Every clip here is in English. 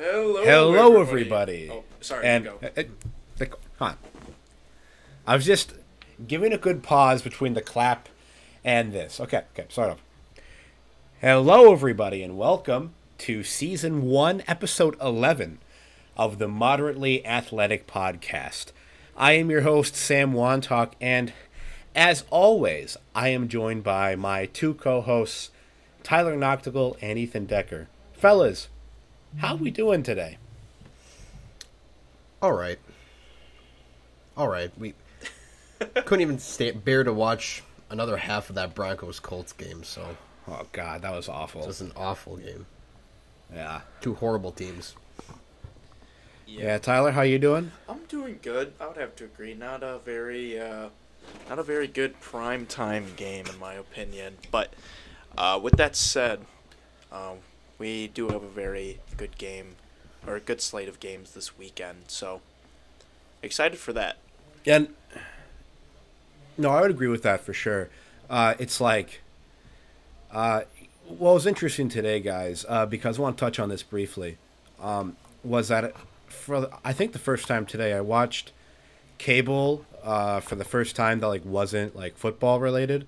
Hello, everybody. Oh, sorry. And go. Huh. I was just giving a good pause between the clap and this. Okay, start off. Hello, everybody, and welcome to Season 1, Episode 11 of the Moderately Athletic Podcast. I am your host, Sam Wontock, and as always, I am joined by my two co-hosts, Tyler Noctigal and Ethan Decker. Fellas, how we doing today? All right. We couldn't even bear to watch another half of that Broncos-Colts game, so... Oh, God, that was awful. It was an awful game. Yeah. Two horrible teams. Yeah, Tyler, how you doing? I'm doing good. I would have to agree. Not a very good primetime game, in my opinion. But with that said, we do have a very good game, or a good slate of games this weekend. So, excited for that. And, no, I would agree with that for sure. It's like... what was interesting today, guys, because I want to touch on this briefly, was that for I think the first time today I watched cable for the first time that wasn't football related,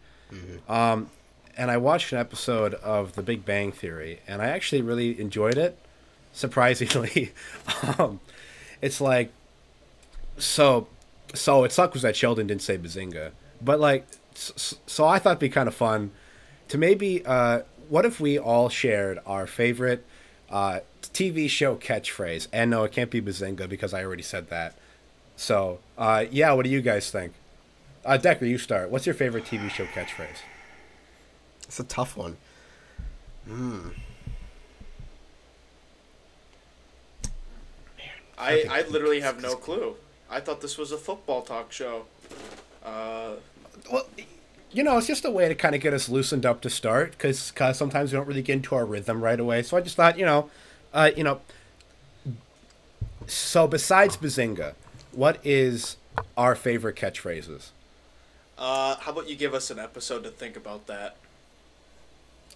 and I watched an episode of The Big Bang Theory, and I actually really enjoyed it, surprisingly. So it sucked was that Sheldon didn't say Bazinga, but so I thought it'd be kind of fun to maybe, what if we all shared our favorite TV show catchphrase? And no, it can't be Bazinga because I already said that. So, yeah, what do you guys think? Decker, you start. What's your favorite TV show catchphrase? It's a tough one. I literally have no clue. I thought this was a football talk show. Well... You know, it's just a way to kind of get us loosened up to start, because sometimes we don't really get into our rhythm right away. So I just thought, So besides Bazinga, what is our favorite catchphrases? How about you give us an episode to think about that?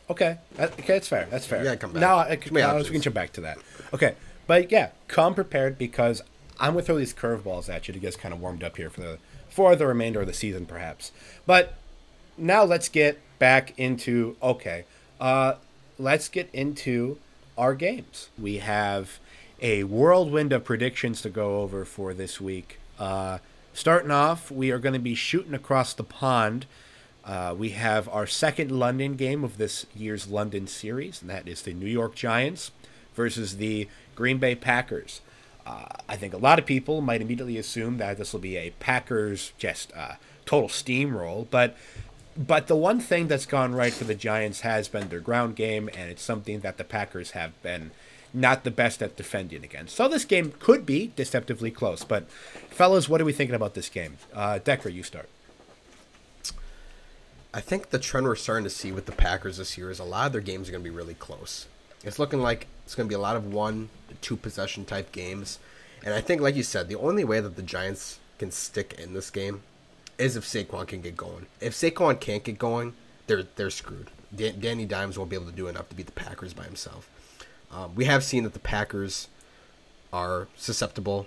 Okay, that's fair. That's fair. Yeah, come back. Now we can jump back to that. Okay, but yeah, come prepared, because I'm gonna throw these curveballs at you to get us kind of warmed up here for the remainder of the season, perhaps. But now let's get back into, let's get into our games. We have a whirlwind of predictions to go over for this week. Starting off, we are going to be shooting across the pond. We have our second London game of this year's London series, and that is the New York Giants versus the Green Bay Packers. I think a lot of people might immediately assume that this will be a Packers total steamroll, but the one thing that's gone right for the Giants has been their ground game, and it's something that the Packers have been not the best at defending against. So this game could be deceptively close. But, fellas, what are we thinking about this game? Decker, you start. I think the trend we're starting to see with the Packers this year is a lot of their games are going to be really close. It's looking like it's going to be a lot of 1 to 2 possession type games. And I think, like you said, the only way that the Giants can stick in this game is if Saquon can get going. If Saquon can't get going, they're screwed. Danny Dimes won't be able to do enough to beat the Packers by himself. We have seen that the Packers are susceptible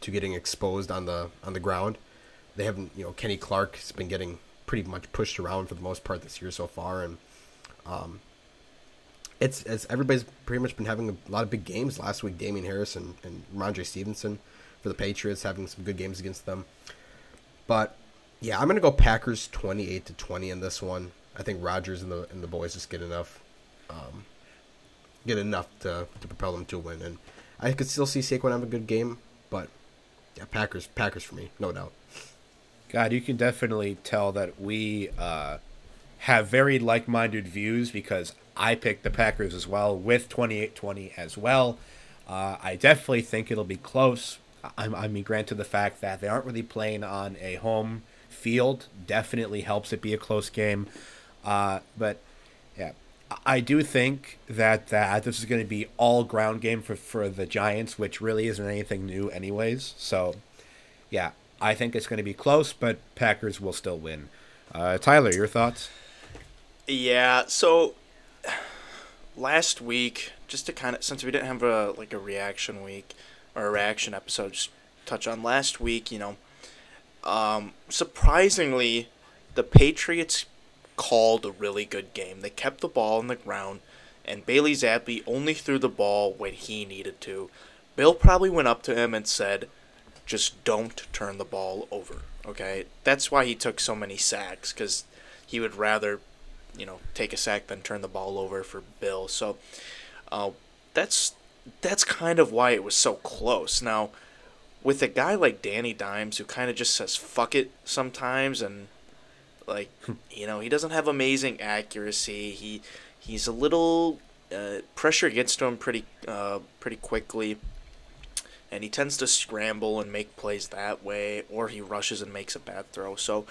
to getting exposed on the ground. They haven't, Kenny Clark has been getting pretty much pushed around for the most part this year so far, and it's everybody's pretty much been having a lot of big games. Last week, Damian Harris and Rhamondre Stevenson for the Patriots having some good games against them. But yeah, I'm gonna go Packers 28-20 in this one. I think Rodgers and the boys just get enough to propel them to a win. And I could still see Saquon have a good game, but yeah, Packers for me, no doubt. God, you can definitely tell that we have very like-minded views, because I picked the Packers as well with 28-20 as well. I definitely think it'll be close. I mean, granted, the fact that they aren't really playing on a home field definitely helps it be a close game. But, yeah, I do think that this is going to be all ground game for the Giants, which really isn't anything new anyways. So, yeah, I think it's going to be close, but Packers will still win. Tyler, your thoughts? Yeah, so... last week, just to kind of, since we didn't have a reaction week or a reaction episode, just touch on last week, surprisingly, the Patriots called a really good game. They kept the ball on the ground, and Bailey Zappe only threw the ball when he needed to. Bill probably went up to him and said, just don't turn the ball over, okay? That's why he took so many sacks, because he would rather, take a sack than turn the ball over for Bill. So that's kind of why it was so close. Now, with a guy like Danny Dimes, who kind of just says fuck it sometimes, and, he doesn't have amazing accuracy. He's a little pressure gets to him pretty quickly, and he tends to scramble and make plays that way, or he rushes and makes a bad throw. So,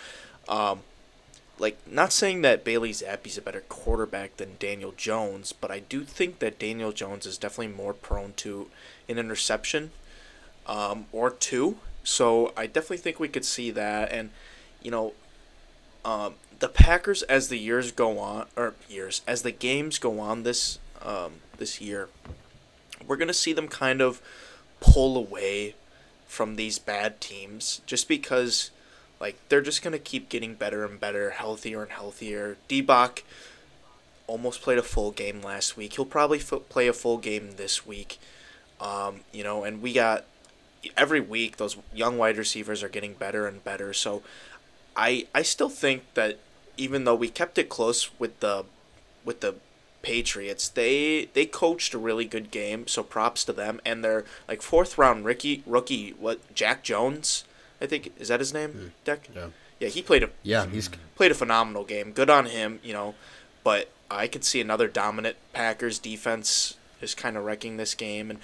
not saying that Bailey Zappe's a better quarterback than Daniel Jones, but I do think that Daniel Jones is definitely more prone to an interception or two. So I definitely think we could see that, and the Packers, as the years go on, as the games go on this year, we're gonna see them kind of pull away from these bad teams, just because they're just gonna keep getting better and better, healthier and healthier. DeBach almost played a full game last week. He'll probably play a full game this week. And we got every week those young wide receivers are getting better and better. So I still think that even though we kept it close with the Patriots, they coached a really good game, so props to them. And their fourth round rookie Jack Jones, I think, is that his name? Deck? Yeah. Yeah, he played a phenomenal game. Good on him, but I could see another dominant Packers defense is kind of wrecking this game, and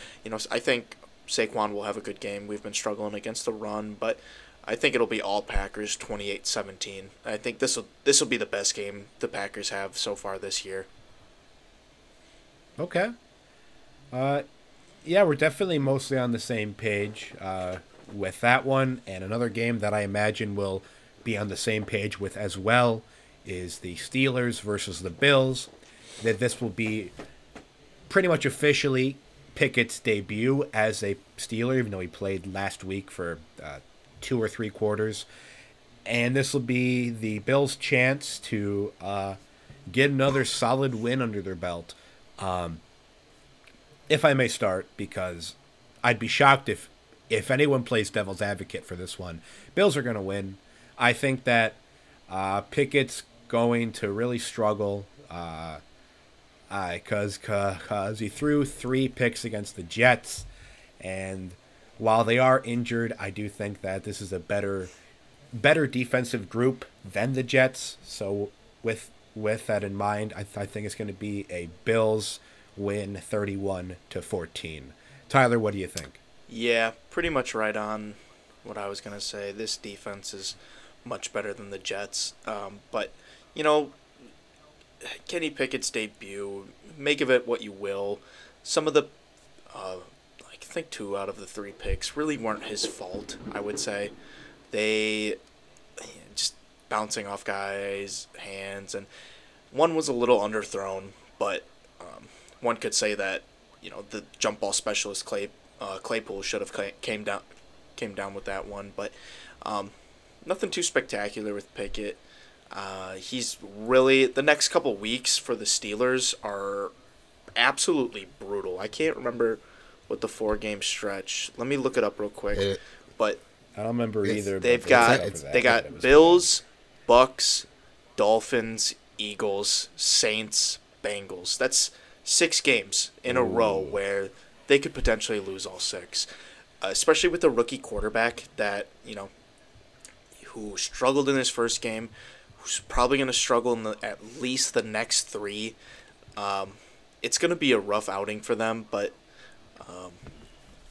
I think Saquon will have a good game. We've been struggling against the run, but I think it'll be all Packers, 28-17. I think this will be the best game the Packers have so far this year. Okay. We're definitely mostly on the same page with that one, and another game that I imagine will be on the same page with as well is the Steelers versus the Bills. That this will be pretty much officially Pickett's debut as a Steeler, even though he played last week for 2 or 3 quarters, and this will be the Bills' chance to get another solid win under their belt. If I may start, because I'd be shocked if anyone plays devil's advocate for this one. Bills are going to win. I think that Pickett's going to really struggle because he threw 3 picks against the Jets, and while they are injured, I do think that this is a better defensive group than the Jets. So with that in mind, I think it's going to be a Bills win 31-14. Tyler, what do you think? Yeah, pretty much right on what I was going to say. This defense is much better than the Jets. But Kenny Pickett's debut, make of it what you will. Some of the I think 2 out of the 3 picks really weren't his fault, I would say. They just bouncing off guys' hands, and one was a little underthrown, but one could say that, the jump ball specialist Claypool should have came down with that one, but nothing too spectacular with Pickett. He's really, the next couple weeks for the Steelers are absolutely brutal. I can't remember with the 4-game stretch. Let me look it up real quick. But I don't remember either. They got Bills, Bucks, Dolphins, Eagles, Saints, Bengals. That's 6 games in a row where they could potentially lose all 6, especially with a rookie quarterback that, who struggled in his first game, who's probably going to struggle in at least the next 3. It's going to be a rough outing for them, but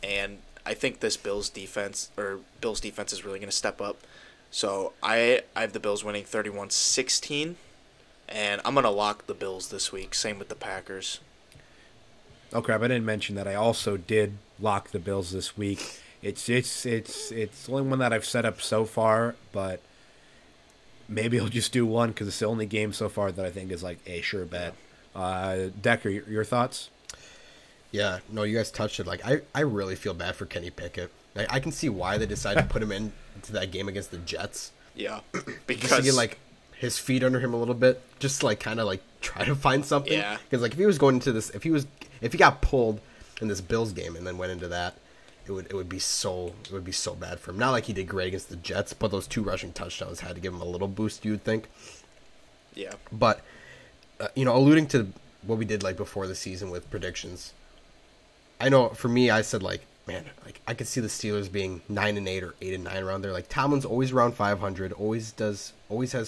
and I think this Bills defense is really going to step up. So I have the Bills winning 31-16, and I'm going to lock the Bills this week. Same with the Packers. Oh crap! I didn't mention that I also did lock the Bills this week. It's the only one that I've set up so far, but maybe I'll just do one because it's the only game so far that I think is a sure bet. Decker, your thoughts? Yeah, no, you guys touched it. Like, I really feel bad for Kenny Pickett. Like, I can see why they decided to put him into that game against the Jets. Yeah, because just to get, like, his feet under him a little bit, just like kind of like try to find something. Yeah, because like if he was going into this, if he got pulled in this Bills game and then went into that, it would be so bad for him. Not like he did great against the Jets, but those two rushing touchdowns had to give him a little boost, you'd think. Yeah, but alluding to what we did like before the season with predictions, I know for me, I said like, man, like I could see the Steelers being 9-8 or 8-9 around there. Like Tomlin's always around 500, always has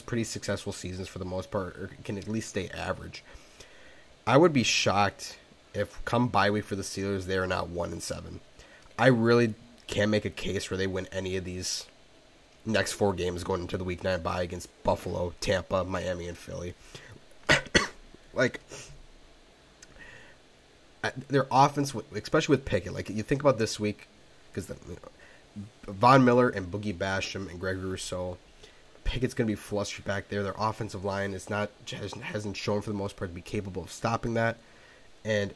pretty successful seasons for the most part, or can at least stay average. I would be shocked if come bye week for the Steelers, they are not 1-7. I really can't make a case where they win any of these next four games going into the Week 9 bye against Buffalo, Tampa, Miami, and Philly. Like, their offense, especially with Pickett, like you think about this week, because Von Miller and Boogie Basham and Gregory Rousseau, Pickett's going to be flustered back there. Their offensive line is not hasn't shown for the most part to be capable of stopping that, and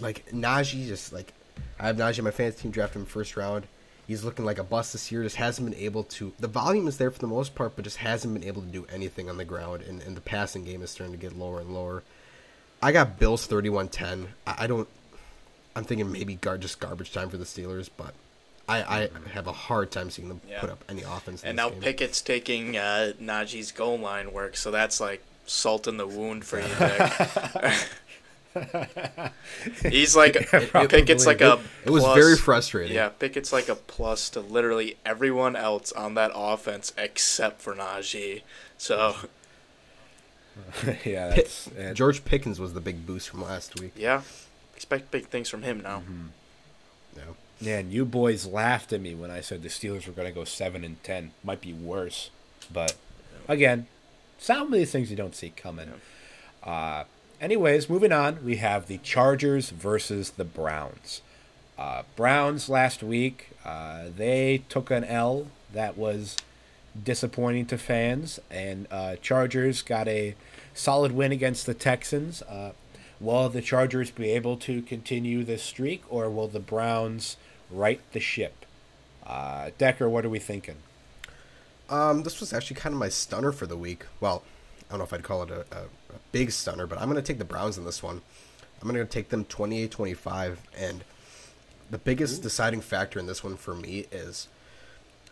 like Najee, just like I have Najee, my fantasy team drafted him first round. He's looking like a bust this year. Just hasn't been able to. The volume is there for the most part, but just hasn't been able to do anything on the ground, and the passing game is starting to get lower and lower. I got Bills 31-10. I'm thinking maybe just garbage time for the Steelers, but I have a hard time seeing them put up any offense. And now game. Pickett's taking Najee's goal line work, so that's like salt in the wound for you, Dick. He's like Pickett's like a. It was very frustrating. Yeah, Pickett's like a plus to literally everyone else on that offense except for Najee. So. Yeah, George Pickens was the big boost from last week. Yeah, expect big things from him now. Mm-hmm. Yeah. Man, you boys laughed at me when I said the Steelers were going to go 7-10. Might be worse, but again, some of these things you don't see coming. Yeah. Anyways, moving on, we have the Chargers versus the Browns. Browns last week, they took an L that was disappointing to fans, and Chargers got a solid win against the Texans. Will the Chargers be able to continue this streak, or will the Browns right the ship? Decker, what are we thinking? This was actually kind of my stunner for the week. Well, I don't know if I'd call it a big stunner, but I'm going to take the Browns in this one. I'm going to take them 28-25, and the biggest deciding factor in this one for me is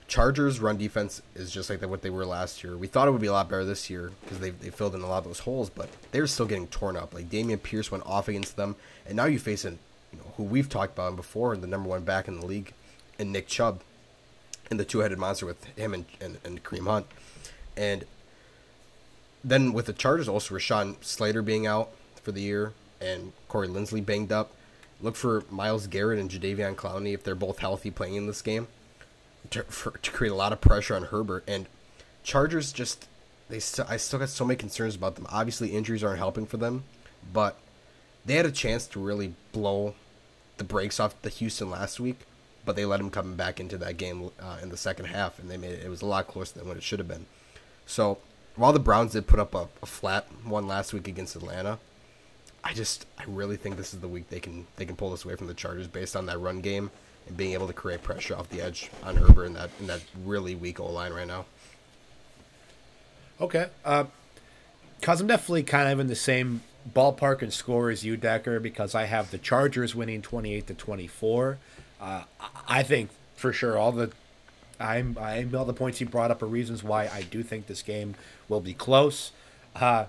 Chargers' run defense is just like what they were last year. We thought it would be a lot better this year because they filled in a lot of those holes, but they're still getting torn up. Like Damian Pierce went off against them, and now you face who we've talked about before, the number one back in the league, and Nick Chubb, and the two-headed monster with him and Kareem Hunt. And then with the Chargers also Rashawn Slater being out for the year and Corey Linsley banged up. Look for Myles Garrett and Jadeveon Clowney, if they're both healthy, playing in this game, to create a lot of pressure on Herbert. And Chargers I still got so many concerns about them. Obviously, injuries aren't helping for them, but they had a chance to really blow the brakes off the Houston last week, but they let him come back into that game in the second half, and they made it was a lot closer than what it should have been. So while the Browns did put up a flat one last week against Atlanta, I really think this is the week they can pull this away from the Chargers based on that run game, being able to create pressure off the edge on Herbert in that really weak O-line right now. Okay. Because I'm definitely kind of in the same ballpark and score as you, Decker, because I have the Chargers winning 28-24. I think for sure all the points you brought up are reasons why I do think this game will be close. I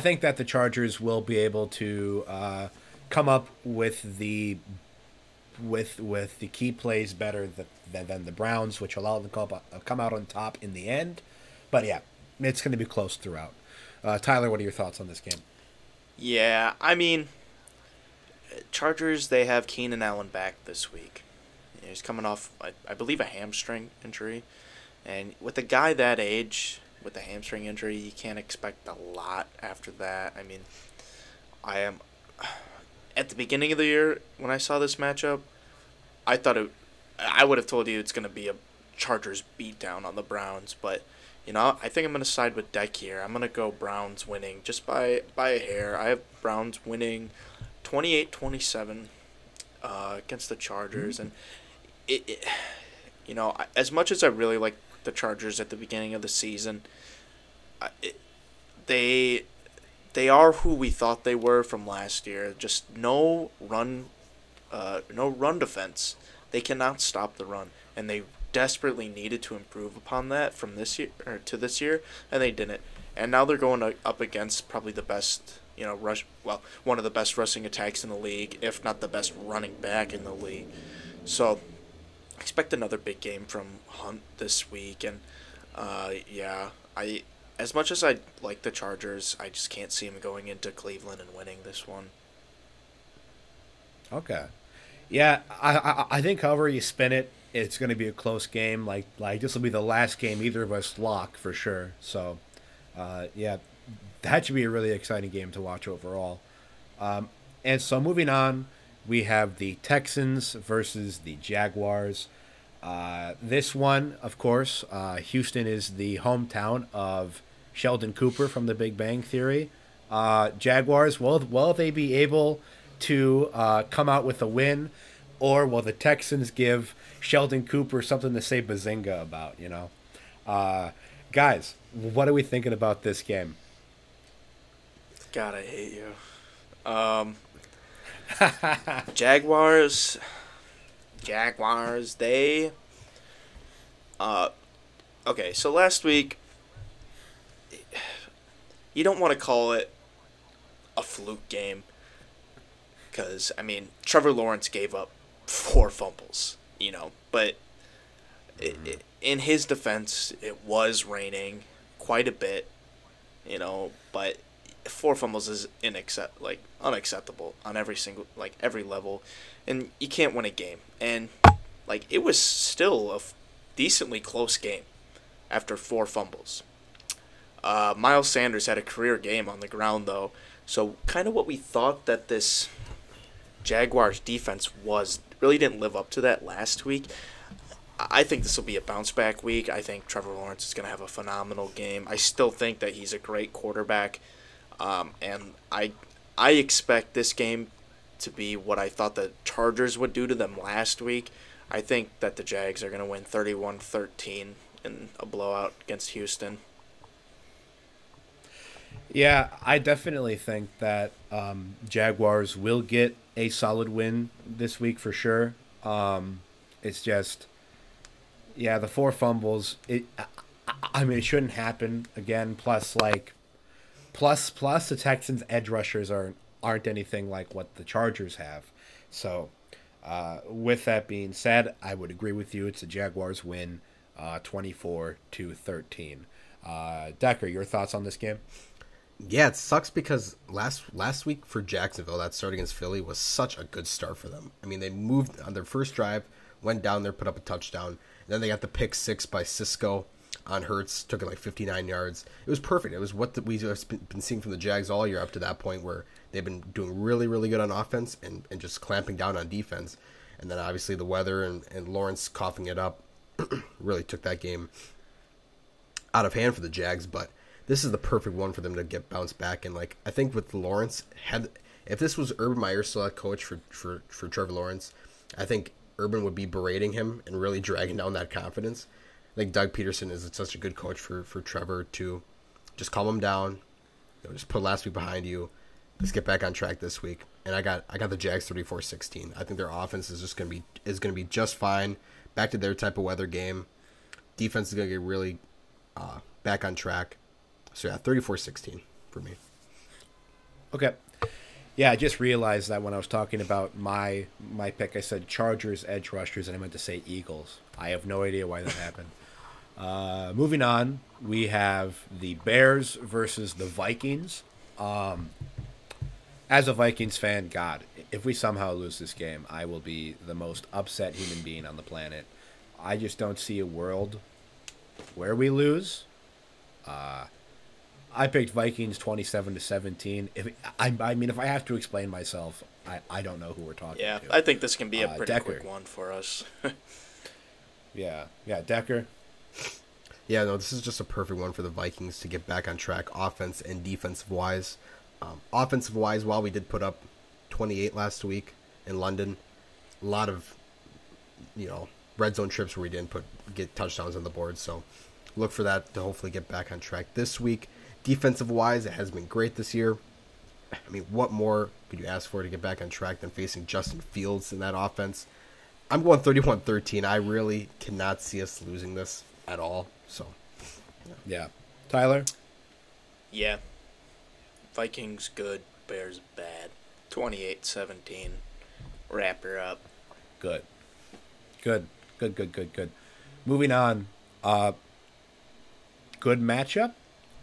think that the Chargers will be able to come up with the key plays better than the Browns, which allow them to come out on top in the end. But yeah, it's going to be close throughout. Tyler, what are your thoughts on this game? Yeah, I mean, Chargers, they have Keenan Allen back this week. He's coming off, I believe, a hamstring injury. And with a guy that age, with the hamstring injury, you can't expect a lot after that. I mean, I am at the beginning of the year when I saw this matchup, I would have told you it's going to be a Chargers beatdown on the Browns, but You know, I think I'm going to side with Deck here. I'm going to go Browns winning just by a hair. I have Browns winning 28-27 against the Chargers. And, it, you know, as much as I really like the Chargers at the beginning of the season, they are who we thought they were from last year. Just no run defense. They cannot stop the run, and they desperately needed to improve upon that from this year or to this year, and they didn't. And now they're going up against probably the best, you know, one of the best rushing attacks in the league, if not the best running back in the league. So expect another big game from Hunt this week. And I as much as I like the Chargers, I just can't see them going into Cleveland and winning this one. Okay. Yeah, I think however you spin it, it's going to be a close game. Like this will be the last game either of us lock for sure. So, yeah, that should be a really exciting game to watch overall. And so moving on, we have the Texans versus the Jaguars. This one, of course, Houston is the hometown of Sheldon Cooper from The Big Bang Theory. Jaguars, will they be able to come out with a win, or will the Texans give Sheldon Cooper something to say Bazinga about, you know? Guys, what are we thinking about this game? God, I hate you. Jaguars, they... okay, so last week, you don't want to call it a fluke game. Because, I mean, Trevor Lawrence gave up 4 fumbles, you know. But in his defense, it was raining quite a bit, you know. But 4 fumbles is unacceptable on every level. And you can't win a game. And, it was still a decently close game after 4 fumbles. Miles Sanders had a career game on the ground, though. So kind of what we thought that this Jaguars defense really didn't live up to that last week. I think this will be a bounce back week. I think Trevor Lawrence is going to have a phenomenal game. I still think that he's a great quarterback, and I expect this game to be what I thought the Chargers would do to them last week. I think that the Jags are going to win 31-13 in a blowout against Houston. Yeah, I definitely think that Jaguars will get a solid win this week for sure. It's just, yeah, the 4 fumbles. It shouldn't happen again. Plus the Texans' edge rushers aren't anything like what the Chargers have. So, with that being said, I would agree with you. It's a Jaguars win, 24-13. Decker, your thoughts on this game? Yeah, it sucks because last week for Jacksonville, that start against Philly was such a good start for them. I mean, they moved on their first drive, went down there, put up a touchdown, and then they got the pick 6 by Cisco on Hurts, took it 59 yards. It was perfect. It was what we have been seeing from the Jags all year up to that point, where they've been doing really, really good on offense and just clamping down on defense. And then obviously the weather and Lawrence coughing it up really took that game out of hand for the Jags, but this is the perfect one for them to get bounced back. And I think with Lawrence, if this was Urban Meyer still that coach for Trevor Lawrence, I think Urban would be berating him and really dragging down that confidence. I think Doug Peterson is such a good coach for Trevor to just calm him down, you know, just put last week behind you. Let's get back on track this week. And I got the Jags 34-16. I think their offense is just gonna be just fine. Back to their type of weather game. Defense is gonna get really back on track. So, yeah, 34-16 for me. Okay. Yeah, I just realized that when I was talking about my pick, I said Chargers, edge rushers, and I meant to say Eagles. I have no idea why that happened. Moving on, we have the Bears versus the Vikings. As a Vikings fan, God, if we somehow lose this game, I will be the most upset human being on the planet. I just don't see a world where we lose. I picked Vikings 27-17. If I have to explain myself, I don't know who we're talking to. Yeah, I think this can be a pretty quick one for us. Yeah, Decker. Yeah, no, this is just a perfect one for the Vikings to get back on track offense and defensive-wise. Offensive-wise, while we did put up 28 last week in London, a lot of, red zone trips where we didn't get touchdowns on the board. So look for that to hopefully get back on track this week. Defensive-wise, it has been great this year. I mean, what more could you ask for to get back on track than facing Justin Fields in that offense? I'm going 31-13. I really cannot see us losing this at all. So, yeah. Tyler? Yeah. Vikings good, Bears bad. 28-17. Wrap her up. Good. Moving on. Good matchup.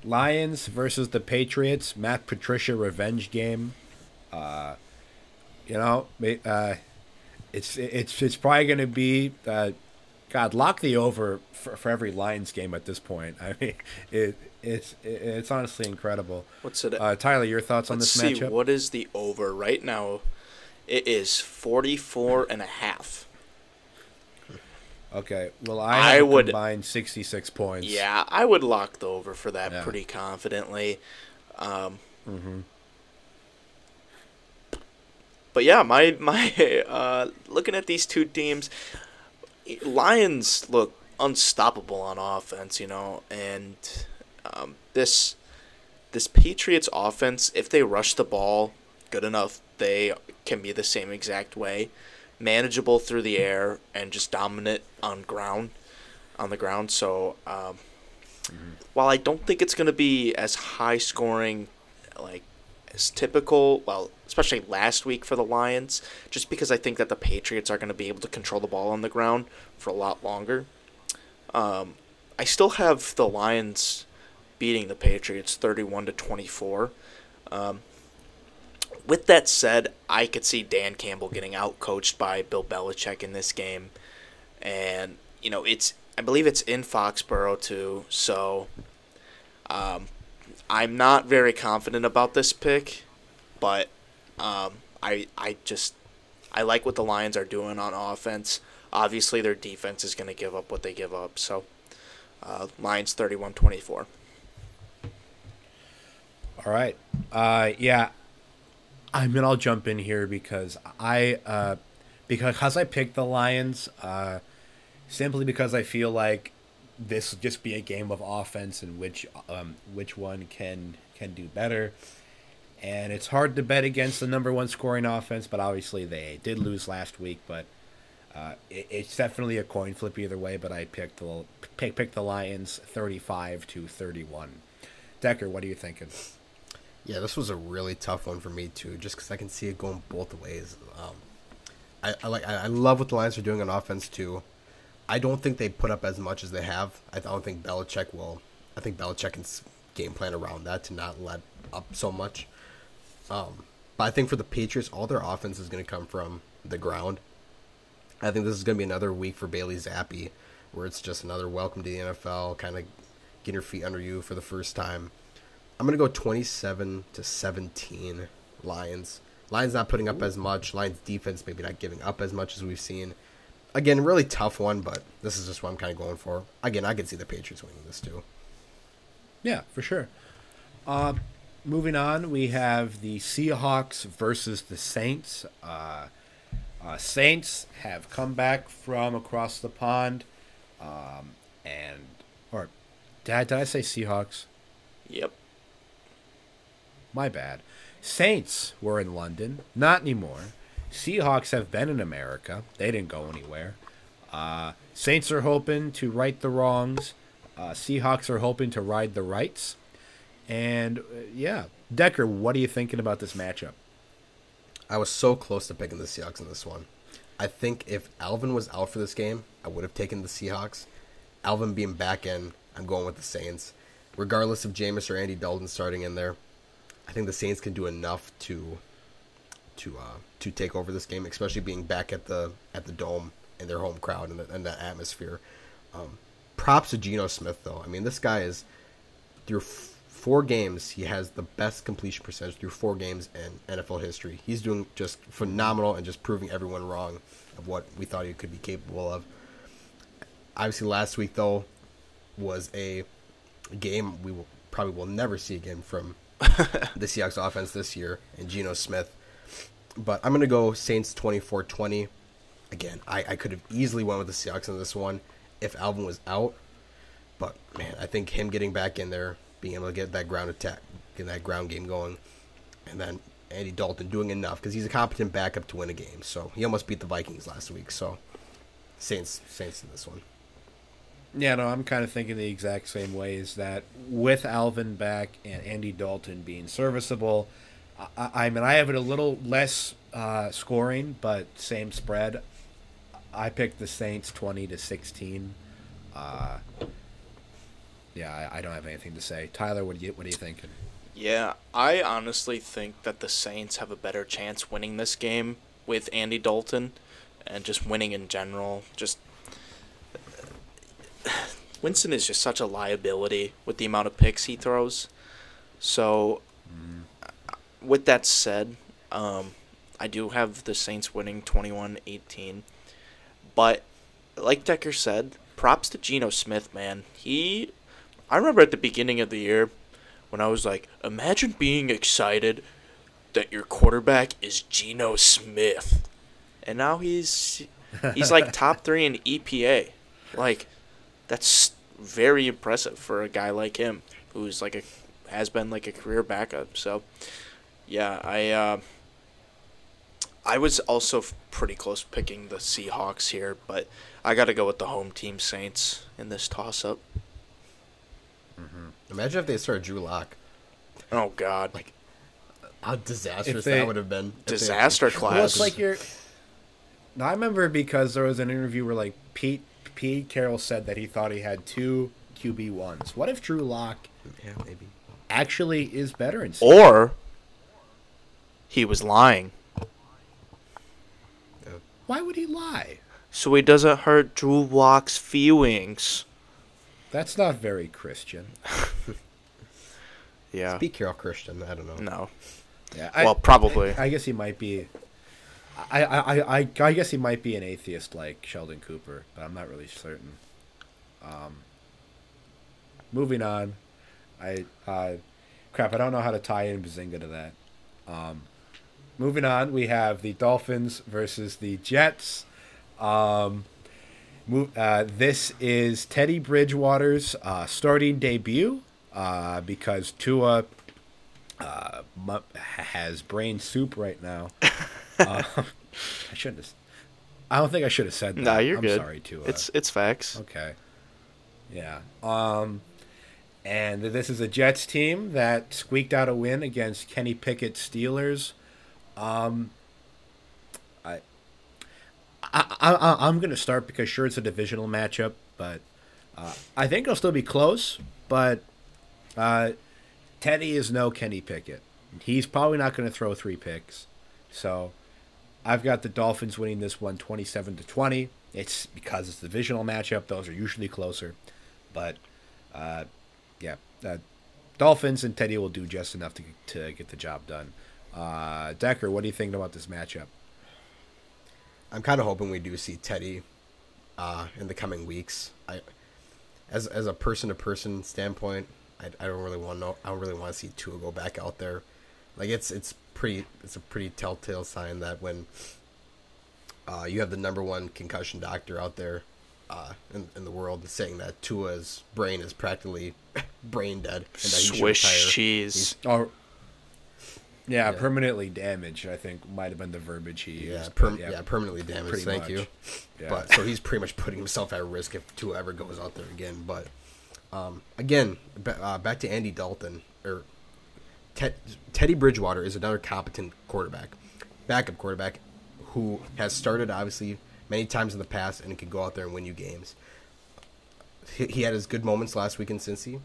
Lions versus the Patriots. Matt Patricia revenge game. It's probably going to be lock the over for every Lions game at this point. I mean, it's honestly incredible. What's it? Tyler, your thoughts on this matchup? Let's see, what is the over right now? It is 44.5. Okay, well, I would combine 66 points. Yeah, I would lock the over for that pretty confidently. But yeah, my looking at these two teams, Lions look unstoppable on offense, and this Patriots offense, if they rush the ball good enough, they can be the same exact way, manageable through the air and just dominant on the ground. So while I don't think it's going to be as high scoring, like, as typical, especially last week for the Lions, just because I think that the Patriots are going to be able to control the ball on the ground for a lot longer. I still have the Lions beating the Patriots 31-24. With that said, I could see Dan Campbell getting outcoached by Bill Belichick in this game, and I believe it's in Foxborough too. So, I'm not very confident about this pick, but I like what the Lions are doing on offense. Obviously, their defense is going to give up what they give up. So, Lions 31-24. All right. I mean, I'll jump in here because I picked the Lions simply because I feel like this will just be a game of offense and which one can do better. And it's hard to bet against the number one scoring offense, but obviously they did lose last week. But it's definitely a coin flip either way. But I picked the Lions 35-31. Decker, what are you thinking? Yeah, this was a really tough one for me too, just because I can see it going both ways. I love what the Lions are doing on offense too. I don't think they put up as much as they have. I don't think Belichick will. I think Belichick can game plan around that to not let up so much. But I think for the Patriots, all their offense is going to come from the ground. I think this is going to be another week for Bailey Zappe, where it's just another welcome to the NFL, kind of get your feet under you for the first time. I'm going to go 27-17 Lions. Lions not putting up as much. Lions defense maybe not giving up as much as we've seen. Again, really tough one, but this is just what I'm kind of going for. Again, I can see the Patriots winning this too. Yeah, for sure. Moving on, we have the Seahawks versus the Saints. Saints have come back from across the pond. Did I say Seahawks? Yep. My bad. Saints were in London. Not anymore. Seahawks have been in America. They didn't go anywhere. Saints are hoping to right the wrongs. Seahawks are hoping to ride the rights. And, Decker, what are you thinking about this matchup? I was so close to picking the Seahawks in this one. I think if Alvin was out for this game, I would have taken the Seahawks. Alvin being back in, I'm going with the Saints. Regardless of Jameis or Andy Dalton starting in there, I think the Saints can do enough to take over this game, especially being back at the Dome and their home crowd and that atmosphere. Props to Geno Smith, though. I mean, this guy is, through four games, he has the best completion percentage through four games in NFL history. He's doing just phenomenal and just proving everyone wrong of what we thought he could be capable of. Obviously, last week, though, was a game we probably will never see again from the Seahawks offense this year and Geno Smith. But I'm going to go Saints 24-20. Again, I could have easily went with the Seahawks on this one if Alvin was out. But, man, I think him getting back in there, being able to get that ground attack, get that ground game going, and then Andy Dalton doing enough because he's a competent backup to win a game. So he almost beat the Vikings last week. So Saints in this one. Yeah, no, I'm kind of thinking the exact same way, is that with Alvin back and Andy Dalton being serviceable, I mean, I have it a little less scoring, but same spread. I picked the Saints 20-16. Yeah, I don't have anything to say. Tyler, what are you thinking? Yeah, I honestly think that the Saints have a better chance winning this game with Andy Dalton and just winning in general. Just Winston is just such a liability with the amount of picks he throws. So with that said, I do have the Saints winning 21-18. But like Decker said, props to Geno Smith, man. I remember at the beginning of the year when I was like, imagine being excited that your quarterback is Geno Smith. And now he's like top 3 in EPA. Like, that's very impressive for a guy like him who's like has been a career backup. So, yeah, I was also pretty close picking the Seahawks here, but I got to go with the home team Saints in this toss-up. Mm-hmm. Imagine if they started Drew Lock. Oh, God. Like, how disastrous that would have been. Disaster class. Well, it's like I remember because there was an interview where, like, Pete Carroll said that he thought he had 2 QB1s. What if Drew Lock actually is better in Seattle? Or he was lying. Why would he lie? So he doesn't hurt Drew Lock's feelings. That's not very Christian. Yeah. Speak your all Christian. I don't know. No. Yeah. Well, probably. I guess he might be. I guess he might be an atheist like Sheldon Cooper, but I'm not really certain. Moving on, I don't know how to tie in Bazinga to that. Moving on, we have the Dolphins versus the Jets. This is Teddy Bridgewater's starting debut because Tua has brain soup right now. I don't think I should have said that. Nah, I'm good. I'm sorry, Tua. It's facts. Okay. Yeah. And this is a Jets team that squeaked out a win against Kenny Pickett Steelers. I'm going to start because, sure, it's a divisional matchup, but I think it'll still be close. But Teddy is no Kenny Pickett. He's probably not going to throw 3 picks. So I've got the Dolphins winning this one 27-20. It's because it's a divisional matchup. Those are usually closer. But, Dolphins and Teddy will do just enough to get the job done. Decker, what do you think about this matchup? I'm kind of hoping we do see Teddy in the coming weeks. As a person-to-person standpoint, I don't really want to know. I don't really want to see Tua go back out there. Like it's a pretty telltale sign that when you have the #1 concussion doctor out there in the world saying that Tua's brain is practically brain dead, and that swish cheese. Yeah, permanently damaged, I think, might have been the verbiage he used. Permanently damaged, thank you. Yeah. But so he's pretty much putting himself at risk if Tua ever goes out there again. But, back to Andy Dalton. Or Teddy Bridgewater is another competent backup quarterback, who has started, obviously, many times in the past and can go out there and win you games. He had his good moments last week in Cincy.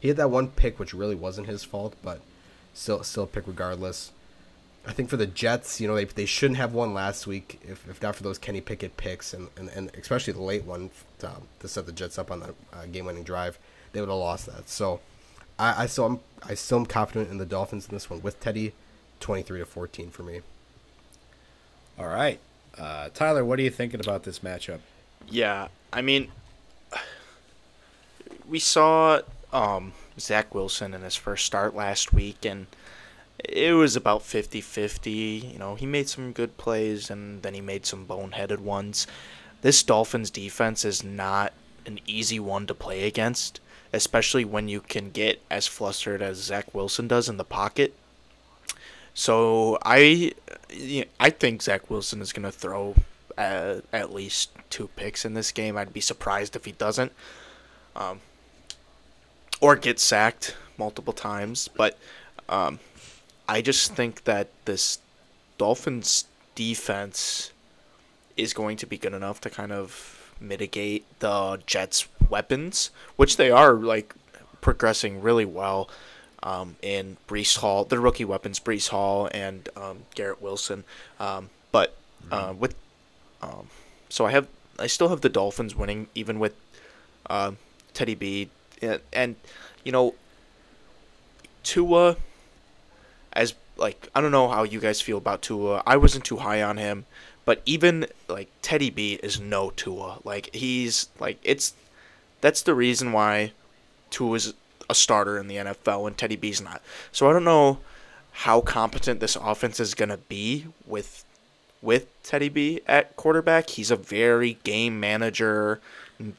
He had that one pick, which really wasn't his fault, but Still pick regardless. I think for the Jets, you know, they shouldn't have won last week if not for those Kenny Pickett picks and especially the late one to set the Jets up on the game-winning drive, they would have lost that. So I still am confident in the Dolphins in this one with Teddy, 23-14 for me. All right, Tyler, what are you thinking about this matchup? Yeah, I mean, we saw Zach Wilson in his first start last week, and it was about 50-50. You know, he made some good plays, and then he made some boneheaded ones. This Dolphins defense is not an easy one to play against, especially when you can get as flustered as Zach Wilson does in the pocket. So I think Zach Wilson is going to throw at least 2 picks in this game. I'd be surprised if he doesn't, or get sacked multiple times. But I just think that this Dolphins defense is going to be good enough to kind of mitigate the Jets' weapons, which they are, like, progressing really well. In Breece Hall, the rookie weapons, Breece Hall and Garrett Wilson. So I still have the Dolphins winning, even with Teddy B. And you know, Tua, as, like, I don't know how you guys feel about Tua. I wasn't too high on him, but even like Teddy B is no Tua. Like, he's like, it's, that's the reason why Tua is a starter in the NFL and Teddy B's not. So I don't know how competent this offense is going to be with Teddy B at quarterback. He's a very game manager,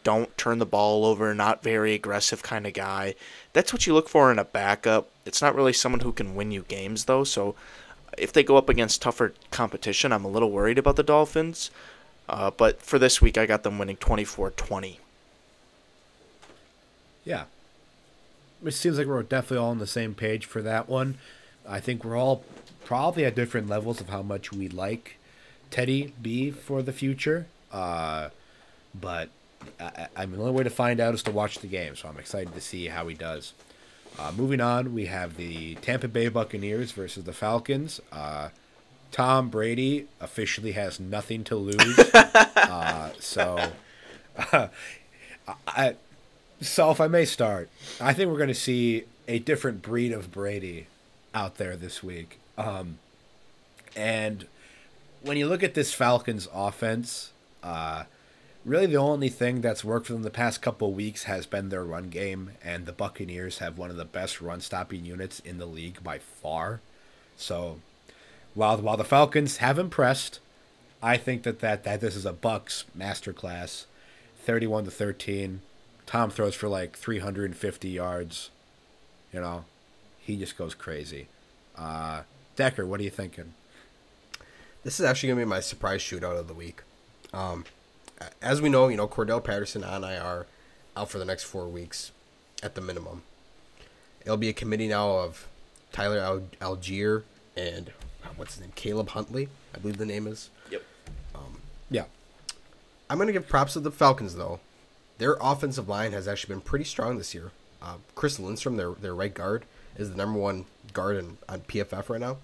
don't turn the ball over, not very aggressive kind of guy. That's what you look for in a backup. It's not really someone who can win you games, though. So if they go up against tougher competition, I'm a little worried about the Dolphins. But for this week, I got them winning 24-20. Yeah. It seems like we're definitely all on the same page for that one. I think we're all probably at different levels of how much we like Teddy B for the future. But the only way to find out is to watch the game, so I'm excited to see how he does. Moving on, we have the Tampa Bay Buccaneers versus the Falcons. Tom Brady officially has nothing to lose. So if I may start, I think we're going to see a different breed of Brady out there this week. And when you look at this Falcons offense, really the only thing that's worked for them the past couple of weeks has been their run game, and the Buccaneers have one of the best run-stopping units in the league by far. So while the Falcons have impressed, I think that this is a Bucs masterclass, 31-13. Tom throws for like 350 yards. You know, he just goes crazy. Decker, what are you thinking? This is actually going to be my surprise shootout of the week. As we know, Cordell Patterson on IR, out for the next 4 weeks at the minimum. It'll be a committee now of Tyler Algier and what's his name? Caleb Huntley, I believe the name is. Yep. Yeah. I'm going to give props to the Falcons, though. Their offensive line has actually been pretty strong this year. Chris Lindstrom, their right guard, is the number 1 guard on PFF right now.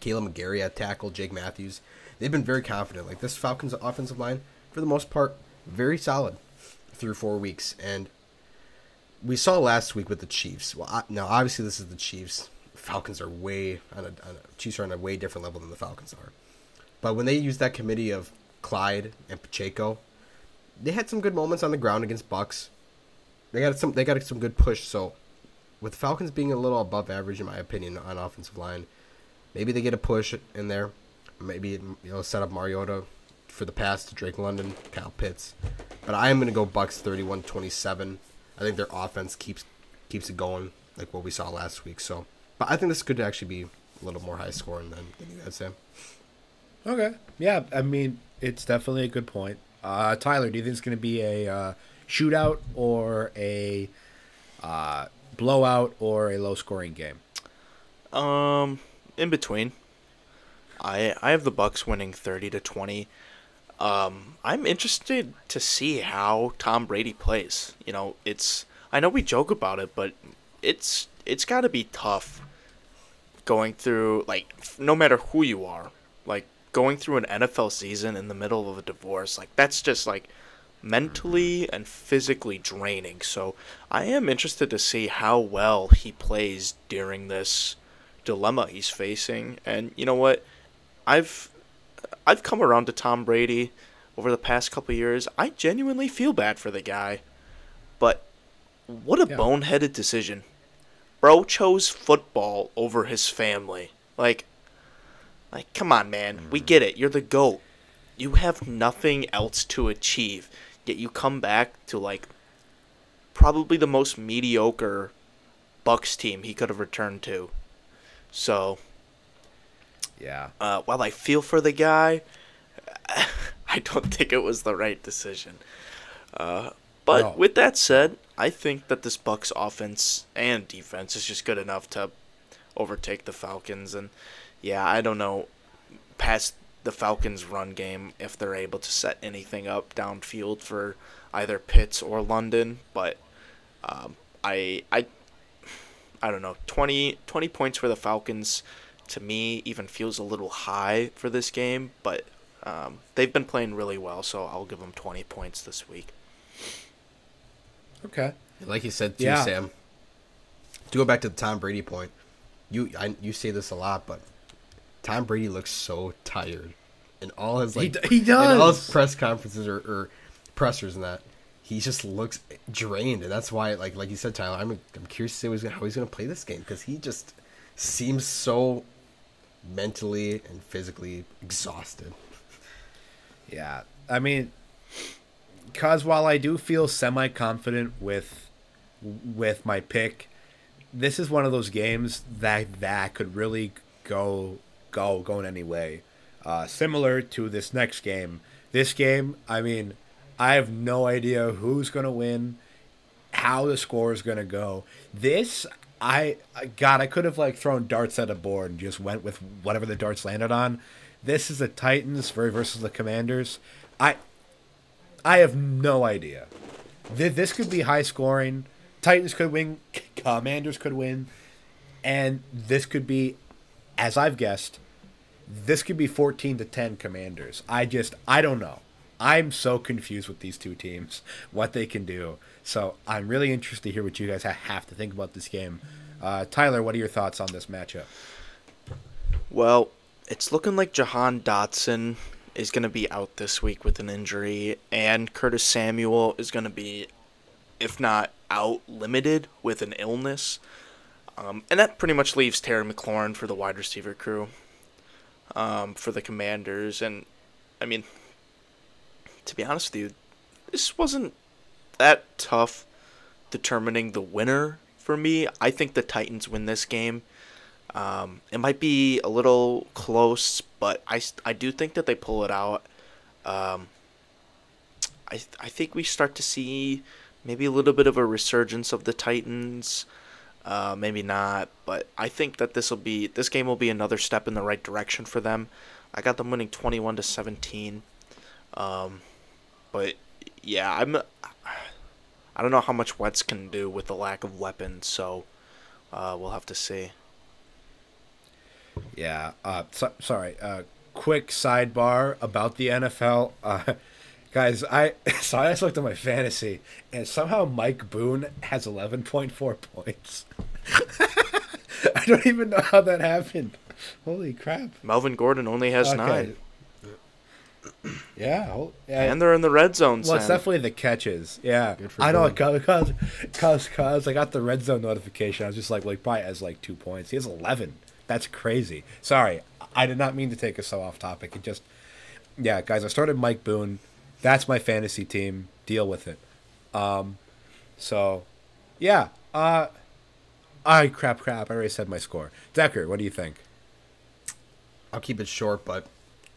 Caleb McGarry at tackle, Jake Matthews. They've been very confident. Like, this Falcons offensive line, for the most part, very solid through 4 weeks. And we saw last week with the Chiefs. Now, obviously, this is the Chiefs. Falcons are way Chiefs are on a way different level than the Falcons are. But when they use that committee of Clyde and Pacheco, they had some good moments on the ground against Bucks. They got some good push. So, with the Falcons being a little above average, in my opinion, on offensive line, maybe they get a push in there. Maybe set up Mariota for the pass to Drake London, Kyle Pitts. But I am going to go Bucks 31-27. I think their offense keeps it going like what we saw last week. So, but I think this could actually be a little more high scoring than you guys say. Okay, yeah, I mean, it's definitely a good point. Tyler, do you think it's going to be a shootout or a blowout or a low-scoring game? In between. I have the Bucs winning 30-20. I'm interested to see how Tom Brady plays. You know, I know we joke about it, but it's got to be tough going through, like, no matter who you are, like, going through an NFL season in the middle of a divorce, like, that's just, like, mentally and physically draining. So I am interested to see how well he plays during this dilemma he's facing. And you know what? I've come around to Tom Brady over the past couple of years. I genuinely feel bad for the guy, but What a boneheaded decision. Bro chose football over his family. Like, come on, man. We get it. You're the GOAT. You have nothing else to achieve. Yet you come back to, like, probably the most mediocre Bucs team he could have returned to. So, yeah. While I feel for the guy, I don't think it was the right decision. But with that said, I think that this Bucs offense and defense is just good enough to overtake the Falcons. And, yeah, I don't know, past the Falcons' run game, if they're able to set anything up downfield for either Pitts or London. But I don't know, 20 points for the Falcons to me even feels a little high for this game. But they've been playing really well, so I'll give them 20 points this week. Okay. Like you said, too, yeah. Sam, to go back to the Tom Brady point, you say this a lot, but Tom Brady looks so tired. And all his he does. In all his press conferences or pressers and that, he just looks drained, and that's why, like you said, Tyler, I'm curious to see how he's going to play this game, because he just seems so mentally and physically exhausted. Yeah, I mean, because while I do feel semi-confident with my pick, this is one of those games that could really go in any way. Similar to this next game. This game, I mean, I have no idea who's going to win, how the score is going to go. This, I could have, like, thrown darts at a board and just went with whatever the darts landed on. This is the Titans versus the Commanders. I have no idea. This could be high scoring. Titans could win. Commanders could win. And this could be, as I've guessed, this could be 14-10 Commanders. I don't know. I'm so confused with these two teams, what they can do. So I'm really interested to hear what you guys have to think about this game. Tyler, what are your thoughts on this matchup? Well, it's looking like Jahan Dotson is going to be out this week with an injury, and Curtis Samuel is going to be, if not out, limited with an illness. And that pretty much leaves Terry McLaurin for the wide receiver crew, for the Commanders. And, I mean, to be honest with you, this wasn't that tough determining the winner for me. I think the Titans win this game. It might be a little close, but I do think that they pull it out. I think we start to see maybe a little bit of a resurgence of the Titans. Maybe not, but I think that this game will be another step in the right direction for them. I got them winning 21-17. But yeah, I don't know how much Wentz can do with the lack of weapons, so we'll have to see. Yeah. Sorry. Quick sidebar about the NFL, guys. I just looked at my fantasy, and somehow Mike Boone has 11.4 points. I don't even know how that happened. Holy crap! Melvin Gordon only has 9. Yeah, and they're in the red zone. Well, it's definitely the catches. Yeah, I know. Cause I got the red zone notification. I was just like probably has 2 points. He has 11. That's crazy. Sorry, I did not mean to take us so off topic. It just, yeah, guys. I started Mike Boone. That's my fantasy team. Deal with it. So, yeah. I already said my score. Decker, what do you think? I'll keep it short, but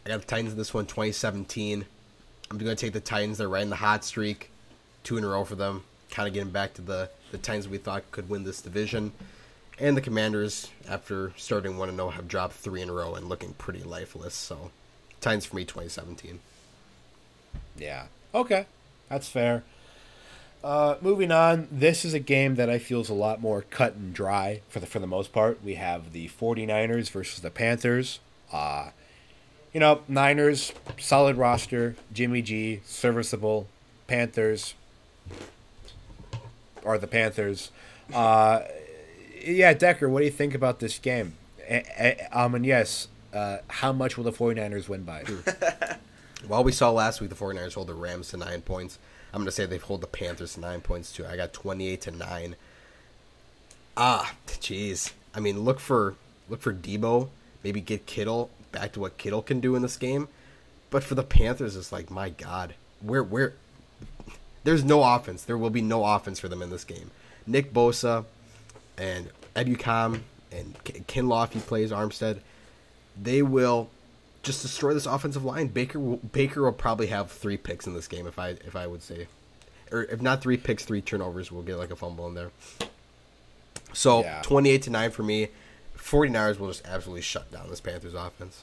I got the Titans in this one, 20-17. I'm going to take the Titans. They're right in the hot streak. 2 in a row for them. Kind of getting back to the Titans we thought could win this division. And the Commanders, after starting 1-0, have dropped 3 in a row and looking pretty lifeless. So, Titans for me, 20-17. Yeah. Okay. That's fair. Moving on, this is a game that I feel is a lot more cut and dry for the most part. We have the 49ers versus the Panthers. You know, Niners, solid roster. Jimmy G, serviceable. The Panthers. Yeah, Decker, what do you think about this game? And yes, how much will the 49ers win by? Well, we saw last week the 49ers hold the Rams to 9 points. I'm going to say they hold the Panthers to 9 points, too. I got 28-9. Ah, jeez. I mean, look for Debo. Maybe get Kittle back to what Kittle can do in this game. But for the Panthers, it's like, my God, where there's no offense. There will be no offense for them in this game. Nick Bosa and Ebukam and Kinlaw, if he plays, Armstead, they will just destroy this offensive line. Baker will probably have 3 picks in this game, if I would say. Or if not 3 picks, 3 turnovers, we'll get like a fumble in there. So, yeah. 28-9 for me. 49ers will just absolutely shut down this Panthers offense.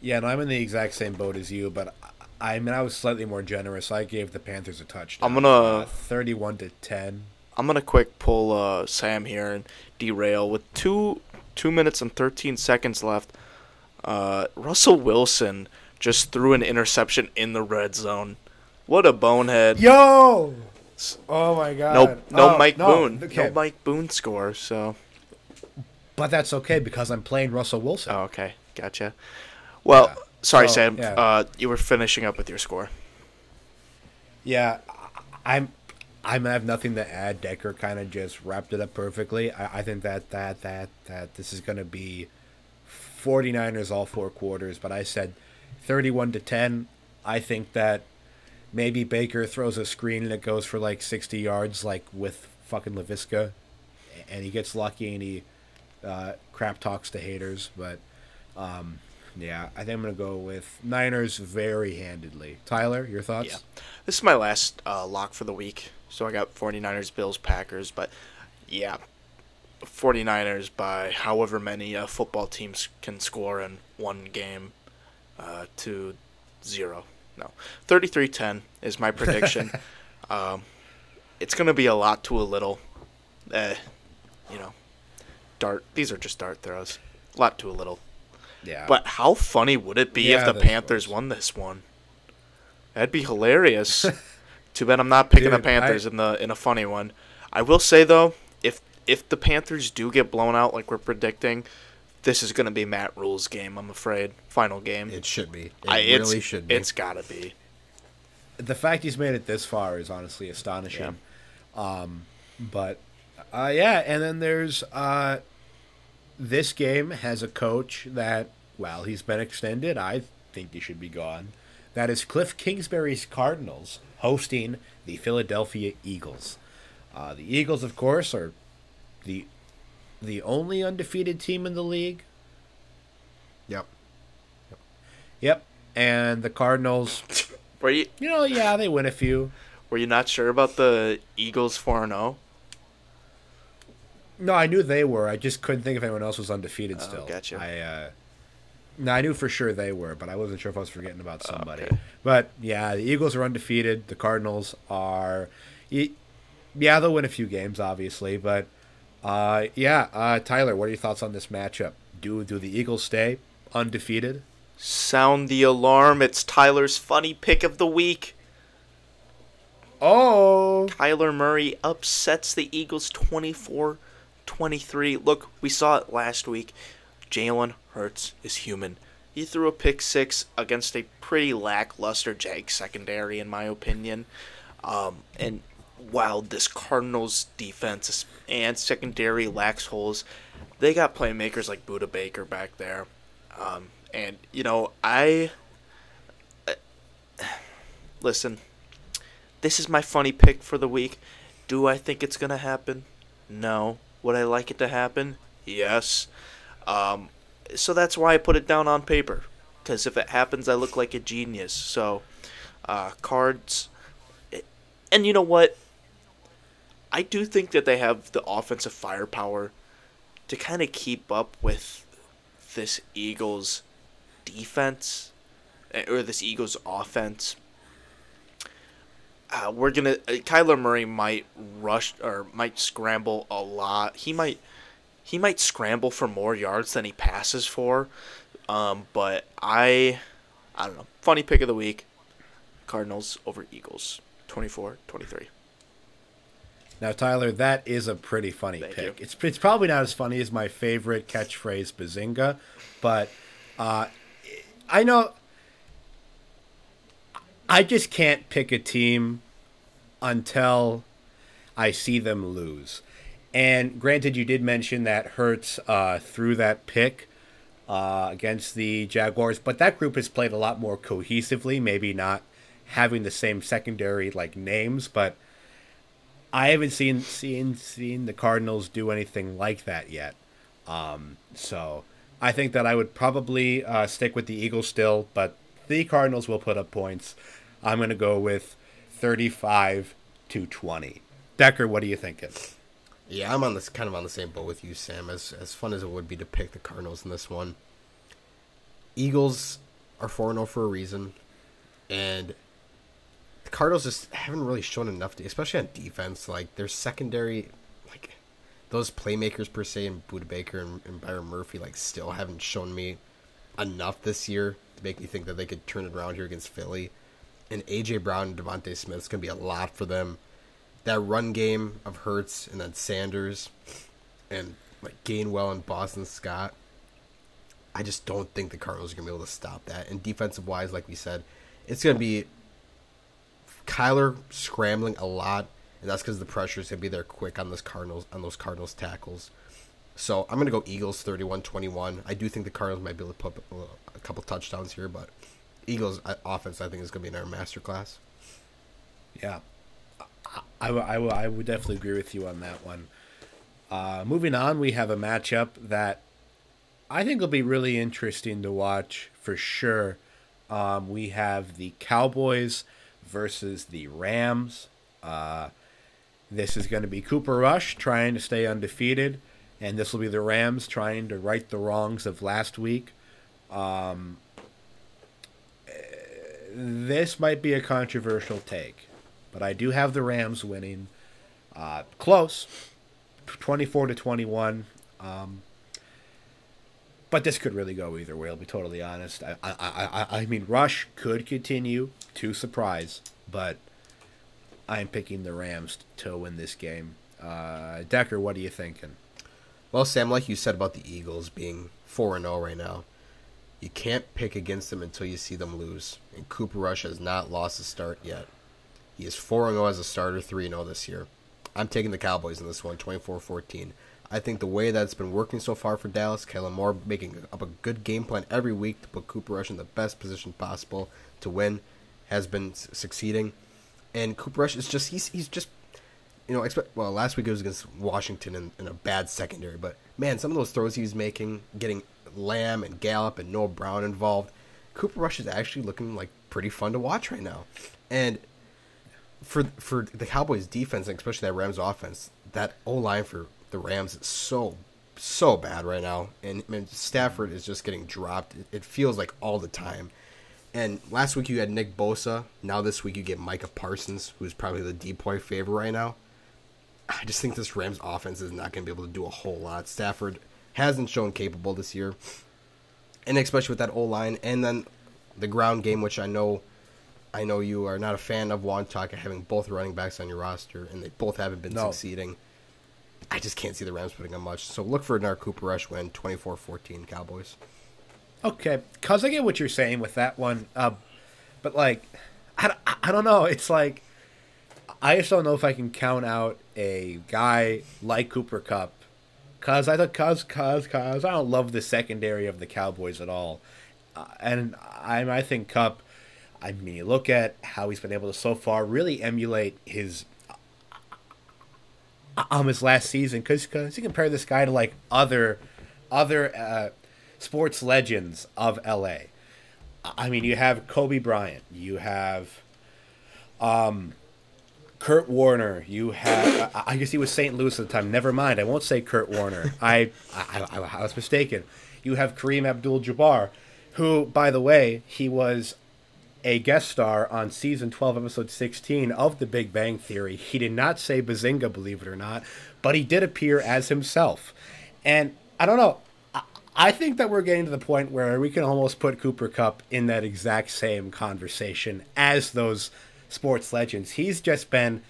Yeah, and I'm in the exact same boat as you, but I mean, I was slightly more generous. I gave the Panthers a touchdown. I'm gonna 31-10. I'm gonna quick pull Sam here and derail with 2 minutes and 13 seconds left. Russell Wilson just threw an interception in the red zone. What a bonehead! Yo! Oh my God! Boone. Okay. No Mike Boone score. So, but that's okay because I'm playing Russell Wilson. Oh, okay, gotcha. Well, yeah. Sorry, Sam. Yeah. You were finishing up with your score. Yeah, I have nothing to add. Decker kind of just wrapped it up perfectly. I think that this is going to be 49ers all 4 quarters, but I said 31-10. I think that maybe Baker throws a screen and it goes for like 60 yards, like with fucking LaVisca, and he gets lucky and he crap talks to haters, but... yeah, I think I'm going to go with Niners very handedly. Tyler, your thoughts? Yeah. This is my last lock for the week. So I got 49ers, Bills, Packers. But, yeah, 49ers by however many football teams can score in one game to 0. No, 33-10 is my prediction. It's going to be a lot to a little. Dart. These are just dart throws. A lot to a little. Yeah. But how funny would it be if the Panthers won this one? That'd be hilarious. Too bad I'm not picking the Panthers in a funny one. I will say though, if the Panthers do get blown out like we're predicting, this is going to be Matt Rule's game. I'm afraid, final game. It should be. It really should be. It's got to be. The fact he's made it this far is honestly astonishing. Yeah. And then there's. This game has a coach that, well, he's been extended. I think he should be gone. That is Cliff Kingsbury's Cardinals hosting the Philadelphia Eagles. The Eagles, of course, are the only undefeated team in the league. Yep. And the Cardinals, they win a few. Were you not sure about the Eagles 4-0? No, I knew they were. I just couldn't think if anyone else was undefeated still. Gotcha. I knew for sure they were, but I wasn't sure if I was forgetting about somebody. Okay. But, yeah, the Eagles are undefeated. The Cardinals are – yeah, they'll win a few games, obviously. But, Tyler, what are your thoughts on this matchup? Do the Eagles stay undefeated? Sound the alarm. It's Tyler's funny pick of the week. Oh. Kyler Murray upsets the Eagles 24-23. Look, we saw it last week. Jalen Hurts is human. He threw a pick six against a pretty lackluster Jags secondary, in my opinion. And while this Cardinals defense and secondary lacks holes, they got playmakers like Buda Baker back there. Listen, this is my funny pick for the week. Do I think it's going to happen? No. Would I like it to happen? Yes. So that's why I put it down on paper. Because if it happens, I look like a genius. So, cards. And you know what? I do think that they have the offensive firepower to kind of keep up with this Eagles defense. Or this Eagles offense. Kyler Murray might rush or might scramble a lot. He might scramble for more yards than he passes for. But I don't know. Funny pick of the week: Cardinals over Eagles, 24-23. Now, Tyler, that is a pretty funny pick. Thank you. It's probably not as funny as my favorite catchphrase, Bazinga, but I know. I just can't pick a team until I see them lose. And granted, you did mention that Hurts threw that pick against the Jaguars, but that group has played a lot more cohesively, maybe not having the same secondary like names, but I haven't seen the Cardinals do anything like that yet. So I think that I would probably stick with the Eagles still, but the Cardinals will put up points. I'm going to go with 35-20. Decker, what are you thinking? Yeah, I'm on this kind of on the same boat with you, Sam. As fun as it would be to pick the Cardinals in this one, Eagles are 4-0 for a reason, and the Cardinals just haven't really shown enough, especially on defense. Like their secondary, like those playmakers per se, and Buda Baker and Byron Murphy, like still haven't shown me enough this year to make me think that they could turn it around here against Philly. And A.J. Brown and Devontae Smith's gonna be a lot for them. That run game of Hurts and then Sanders and like Gainwell and Boston Scott, I just don't think the Cardinals are going to be able to stop that. And defensive-wise, like we said, it's going to be Kyler scrambling a lot, and that's because the pressure is going to be there quick on those Cardinals tackles. So I'm going to go Eagles 31-21. I do think the Cardinals might be able to put a couple touchdowns here, but Eagles offense I think is going to be another masterclass. Yeah. I would definitely agree with you on that one. Moving on, we have a matchup that I think will be really interesting to watch for sure. We have the Cowboys versus the Rams. This is going to be Cooper Rush trying to stay undefeated, and this will be the Rams trying to right the wrongs of last week. This might be a controversial take, but I do have the Rams winning close, 24-21. But this could really go either way, I'll be totally honest. I mean, Rush could continue to surprise, but I'm picking the Rams to win this game. Decker, what are you thinking? Well, Sam, like you said about the Eagles being 4-0 right now, you can't pick against them until you see them lose. And Cooper Rush has not lost a start yet. He is 4-0 as a starter, 3-0 this year. I'm taking the Cowboys in this one, 24-14. I think the way that's been working so far for Dallas, Kellen Moore making up a good game plan every week to put Cooper Rush in the best position possible to win, has been succeeding. And Cooper Rush is just, he's just, you know, well, last week it was against Washington in a bad secondary, but man, some of those throws he was making, getting Lamb and Gallup and Noah Brown involved, Cooper Rush is actually looking like pretty fun to watch right now. And for the Cowboys defense, and especially that Rams offense, that O-line for the Rams is so bad right now. And I mean, Stafford is just getting dropped. It feels like all the time. And last week you had Nick Bosa. Now this week you get Micah Parsons, who's probably the DPOY favorite right now. I just think this Rams offense is not going to be able to do a whole lot. Stafford hasn't shown capable this year. And especially with that O-line. And then the ground game, which I know you are not a fan of Wontock having both running backs on your roster, and they both haven't been succeeding. I just can't see the Rams putting up much. So look for another Cooper Rush win, 24-14 Cowboys. Okay, because I get what you're saying with that one. But, like, I don't know. It's like I just don't know if I can count out a guy like Cooper Kupp because I don't love the secondary of the Cowboys at all. And I think Kupp, I mean, look at how he's been able to so far really emulate his last season, because you compare this guy to like other sports legends of LA. I mean, you have Kobe Bryant, you have Kurt Warner, you have I guess he was St. Louis at the time. Never mind, I won't say Kurt Warner. I was mistaken. You have Kareem Abdul-Jabbar, who, by the way, he was a guest star on season 12, episode 16 of The Big Bang Theory. He did not say Bazinga, believe it or not, but he did appear as himself. And I don't know. I think that we're getting to the point where we can almost put Cooper Kupp in that exact same conversation as those sports legends. He's just been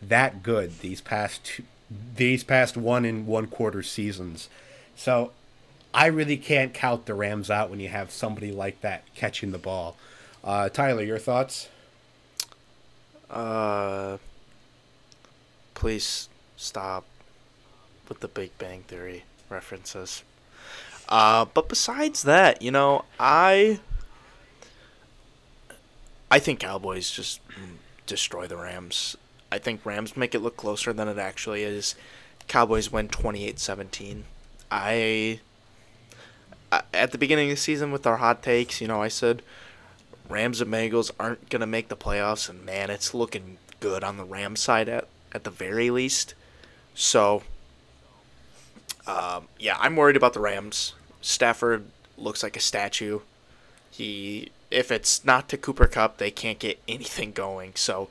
that good these past 1 1/4 seasons. So I really can't count the Rams out when you have somebody like that catching the ball. Tyler, your thoughts? Please stop with the Big Bang Theory references. But besides that, you know, I think Cowboys just destroy the Rams. I think Rams make it look closer than it actually is. Cowboys win 28-17. At the beginning of the season with our hot takes, you know, I said Rams and Bengals aren't going to make the playoffs, and man, it's looking good on the Rams side at the very least. So, yeah, I'm worried about the Rams. Stafford looks like a statue. If it's not to Cooper Kupp, they can't get anything going. So,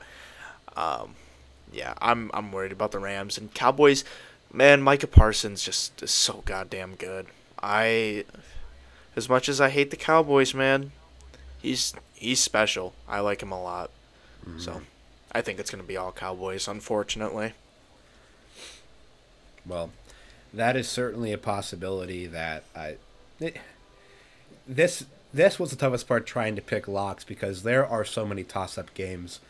yeah, I'm worried about the Rams. And Cowboys, man, Micah Parsons just is so goddamn good. As much as I hate the Cowboys, man, he's special. I like him a lot. Mm-hmm. So, I think it's going to be all Cowboys, unfortunately. Well, that is certainly a possibility that this was the toughest part trying to pick locks because there are so many toss-up games.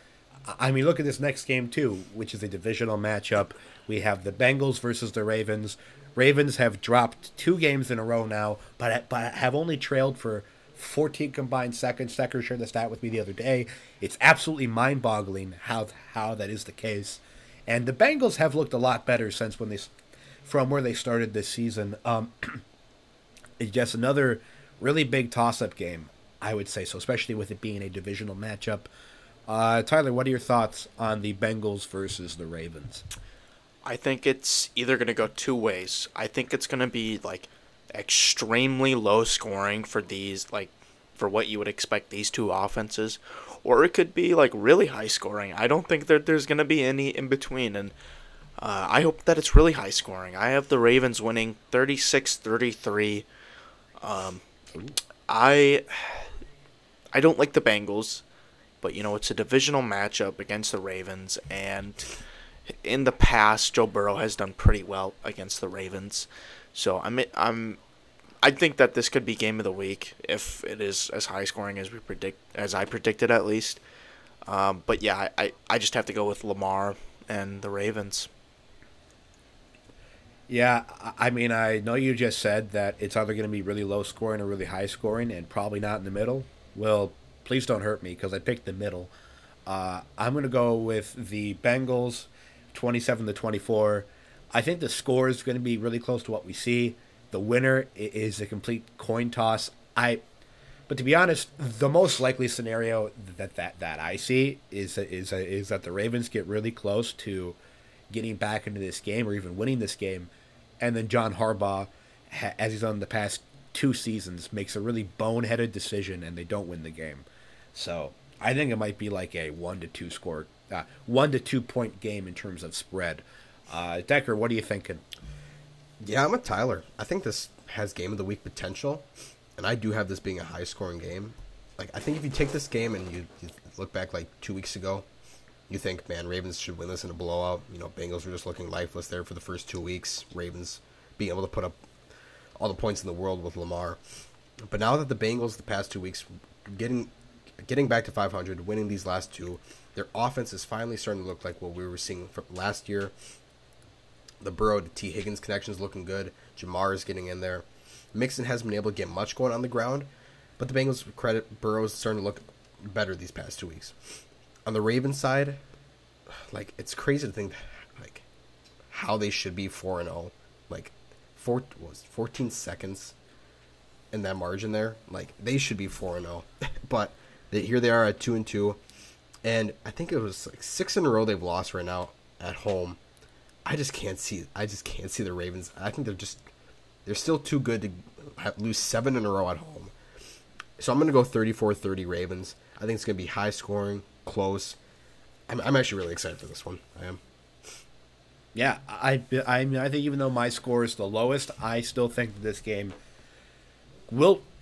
I mean, look at this next game, too, which is a divisional matchup. We have the Bengals versus the Ravens. Ravens have dropped 2 games in a row now, but have only trailed for 14 combined seconds. Stecker shared the stat with me the other day. It's absolutely mind-boggling how that is the case. And the Bengals have looked a lot better since from where they started this season. It's just another really big toss-up game, I would say so, especially with it being a divisional matchup. Tyler, what are your thoughts on the Bengals versus the Ravens? I think it's either going to go 2 ways. I think it's going to be like extremely low scoring for these, like for what you would expect these 2 offenses, or it could be like really high scoring. I don't think that there's going to be any in between, and I hope that it's really high scoring. I have the Ravens winning 36-33. I don't like the Bengals, but you know it's a divisional matchup against the Ravens, and in the past Joe Burrow has done pretty well against the Ravens. So I think that this could be game of the week if it is as high scoring as I predicted at least. But yeah, I just have to go with Lamar and the Ravens. Yeah, I mean, I know you just said that it's either going to be really low scoring or really high scoring, and probably not in the middle. Well, please don't hurt me because I picked the middle. I'm going to go with the Bengals, 27-24. I think the score is going to be really close to what we see. The winner is a complete coin toss. But to be honest, the most likely scenario that I see is that the Ravens get really close to getting back into this game or even winning this game, and then John Harbaugh, as he's done the past 2 seasons, makes a really boneheaded decision and they don't win the game. So I think it might be like a 1-2 score, 1 to 2 point game in terms of spread. Decker, what are you thinking? Yeah, I'm with Tyler. I think this has game of the week potential, and I do have this being a high-scoring game. Like, I think if you take this game and you look back like 2 weeks ago, you think, man, Ravens should win this in a blowout. You know, Bengals were just looking lifeless there for the first 2 weeks. Ravens being able to put up all the points in the world with Lamar. But now that the Bengals the past 2 weeks getting back to 500, winning these last 2, their offense is finally starting to look like what we were seeing from last year. The Burrow to T. Higgins connection is looking good. Jamar is getting in there. Mixon hasn't been able to get much going on the ground, but the Bengals credit Burrow is starting to look better these past 2 weeks. On the Ravens side, like, it's crazy to think like how they should be 4-0. Like 14 seconds in that margin there. Like, they should be 4-0, but here they are at 2-2, and I think it was like 6 in a row they've lost right now at home. I just can't see the Ravens. I think they're still too good to lose 7 in a row at home. So I'm going to go 34-30 Ravens. I think it's going to be high scoring, close. I'm actually really excited for this one. I am. Yeah, I mean, I think even though my score is the lowest, I still think that this game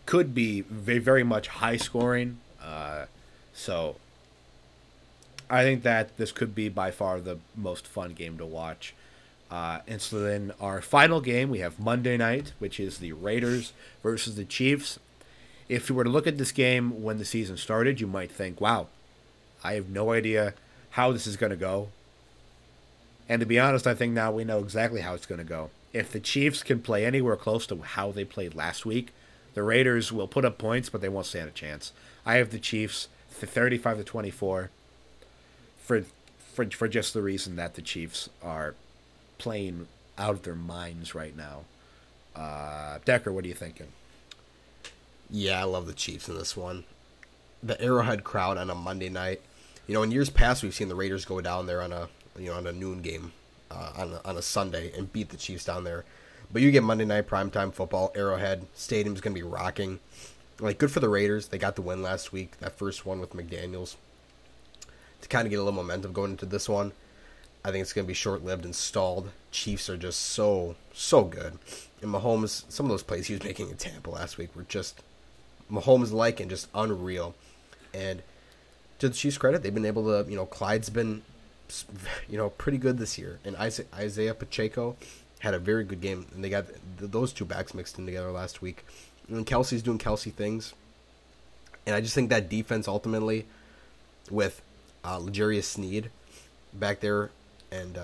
could be very, very much high scoring. So I think that this could be by far the most fun game to watch. And so then our final game, we have Monday night, which is the Raiders versus the Chiefs. If you were to look at this game when the season started, you might think, wow, I have no idea how this is going to go. And to be honest, I think now we know exactly how it's going to go. If the Chiefs can play anywhere close to how they played last week, the Raiders will put up points, but they won't stand a chance. I have the Chiefs 35-24 for just the reason that the Chiefs are playing out of their minds right now. Decker, what are you thinking? Yeah, I love the Chiefs in this one. The Arrowhead crowd on a Monday night. You know, in years past, we've seen the Raiders go down there on a noon game on a Sunday and beat the Chiefs down there. But you get Monday night primetime football, Arrowhead. Stadium's going to be rocking. Like, good for the Raiders. They got the win last week, that first one with McDaniels, to kind of get a little momentum going into this one. I think it's going to be short-lived and stalled. Chiefs are just so good. And Mahomes, some of those plays he was making in Tampa last week were just Mahomes-like and just unreal. And to the Chiefs' credit, they've been able to, Clyde's been, pretty good this year. And Isaiah Pacheco had a very good game. And they got those two backs mixed in together last week. And Kelsey's doing Kelsey things. And I just think that defense ultimately with L'Jarius Sneed back there, and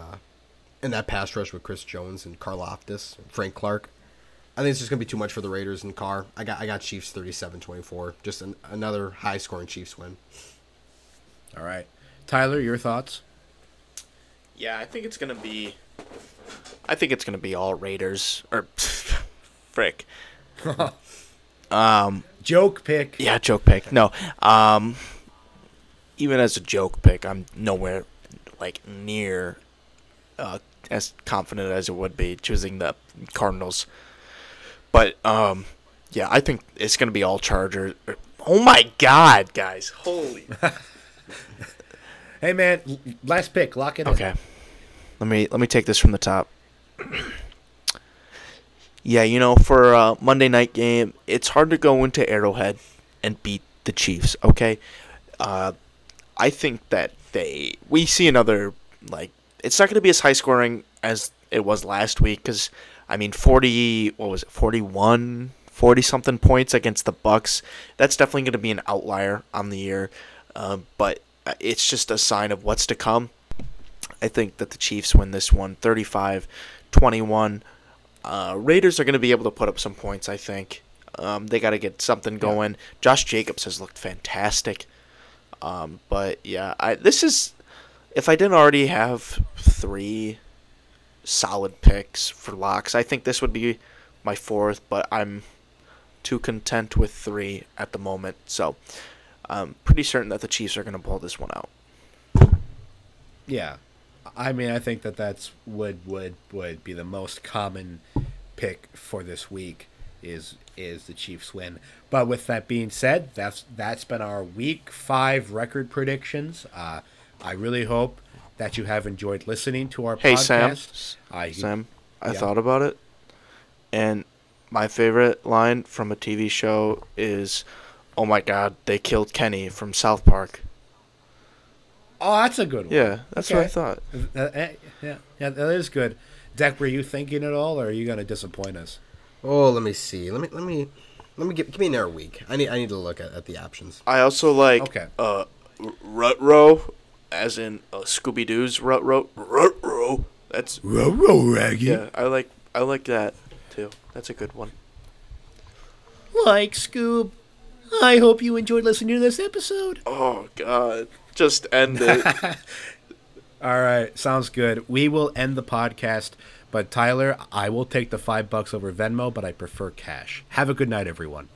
that pass rush with Chris Jones and Karlaftis and Frank Clark, I think it's just going to be too much for the Raiders and Carr. I got Chiefs 37-24. Just another high-scoring Chiefs win. All right. Tyler, your thoughts? Yeah, I think it's going to be all Raiders. Or, frick. Joke pick. Yeah, joke pick. No. Even as a joke pick, I'm nowhere near as confident as it would be choosing the Cardinals. But, yeah, I think it's going to be all Chargers. Oh, my God, guys. Holy. Hey, man, last pick. Lock it in. Okay. Let me take this from the top. Yeah, for a Monday night game, it's hard to go into Arrowhead and beat the Chiefs, okay? I think that we see another, it's not going to be as high-scoring as it was last week because, 40-something points against the Bucks. That's definitely going to be an outlier on the year, but it's just a sign of what's to come. I think that the Chiefs win this one, 35-21. Raiders are going to be able to put up some points, I think. They got to get something going. Josh Jacobs has looked fantastic. But, yeah, if I didn't already have three solid picks for locks, I think this would be my fourth, but I'm too content with three at the moment. So I'm pretty certain that the Chiefs are going to pull this one out. Yeah. I think that's would be the most common pick for this week is the Chiefs win. But with that being said, that's been our Week 5 record predictions. I really hope that you have enjoyed listening to our podcast. Hey, Sam, I thought about it, and my favorite line from a TV show is, "Oh my God, they killed Kenny from South Park." Oh, that's a good one. Yeah, that's what I thought. Yeah, that is good. Deck, were you thinking at all, or are you going to disappoint us? Oh, let me see. Let me give me another week. I need to look at the options. I also Rut Row, as in Scooby Doo's Rut Row. Rut Row. That's Rut Row Raggy. Yeah, I like that too. That's a good one. Like Scoob. I hope you enjoyed listening to this episode. Oh God. Just end it. All right. Sounds good. We will end the podcast. But, Tyler, I will take the $5 over Venmo, but I prefer cash. Have a good night, everyone.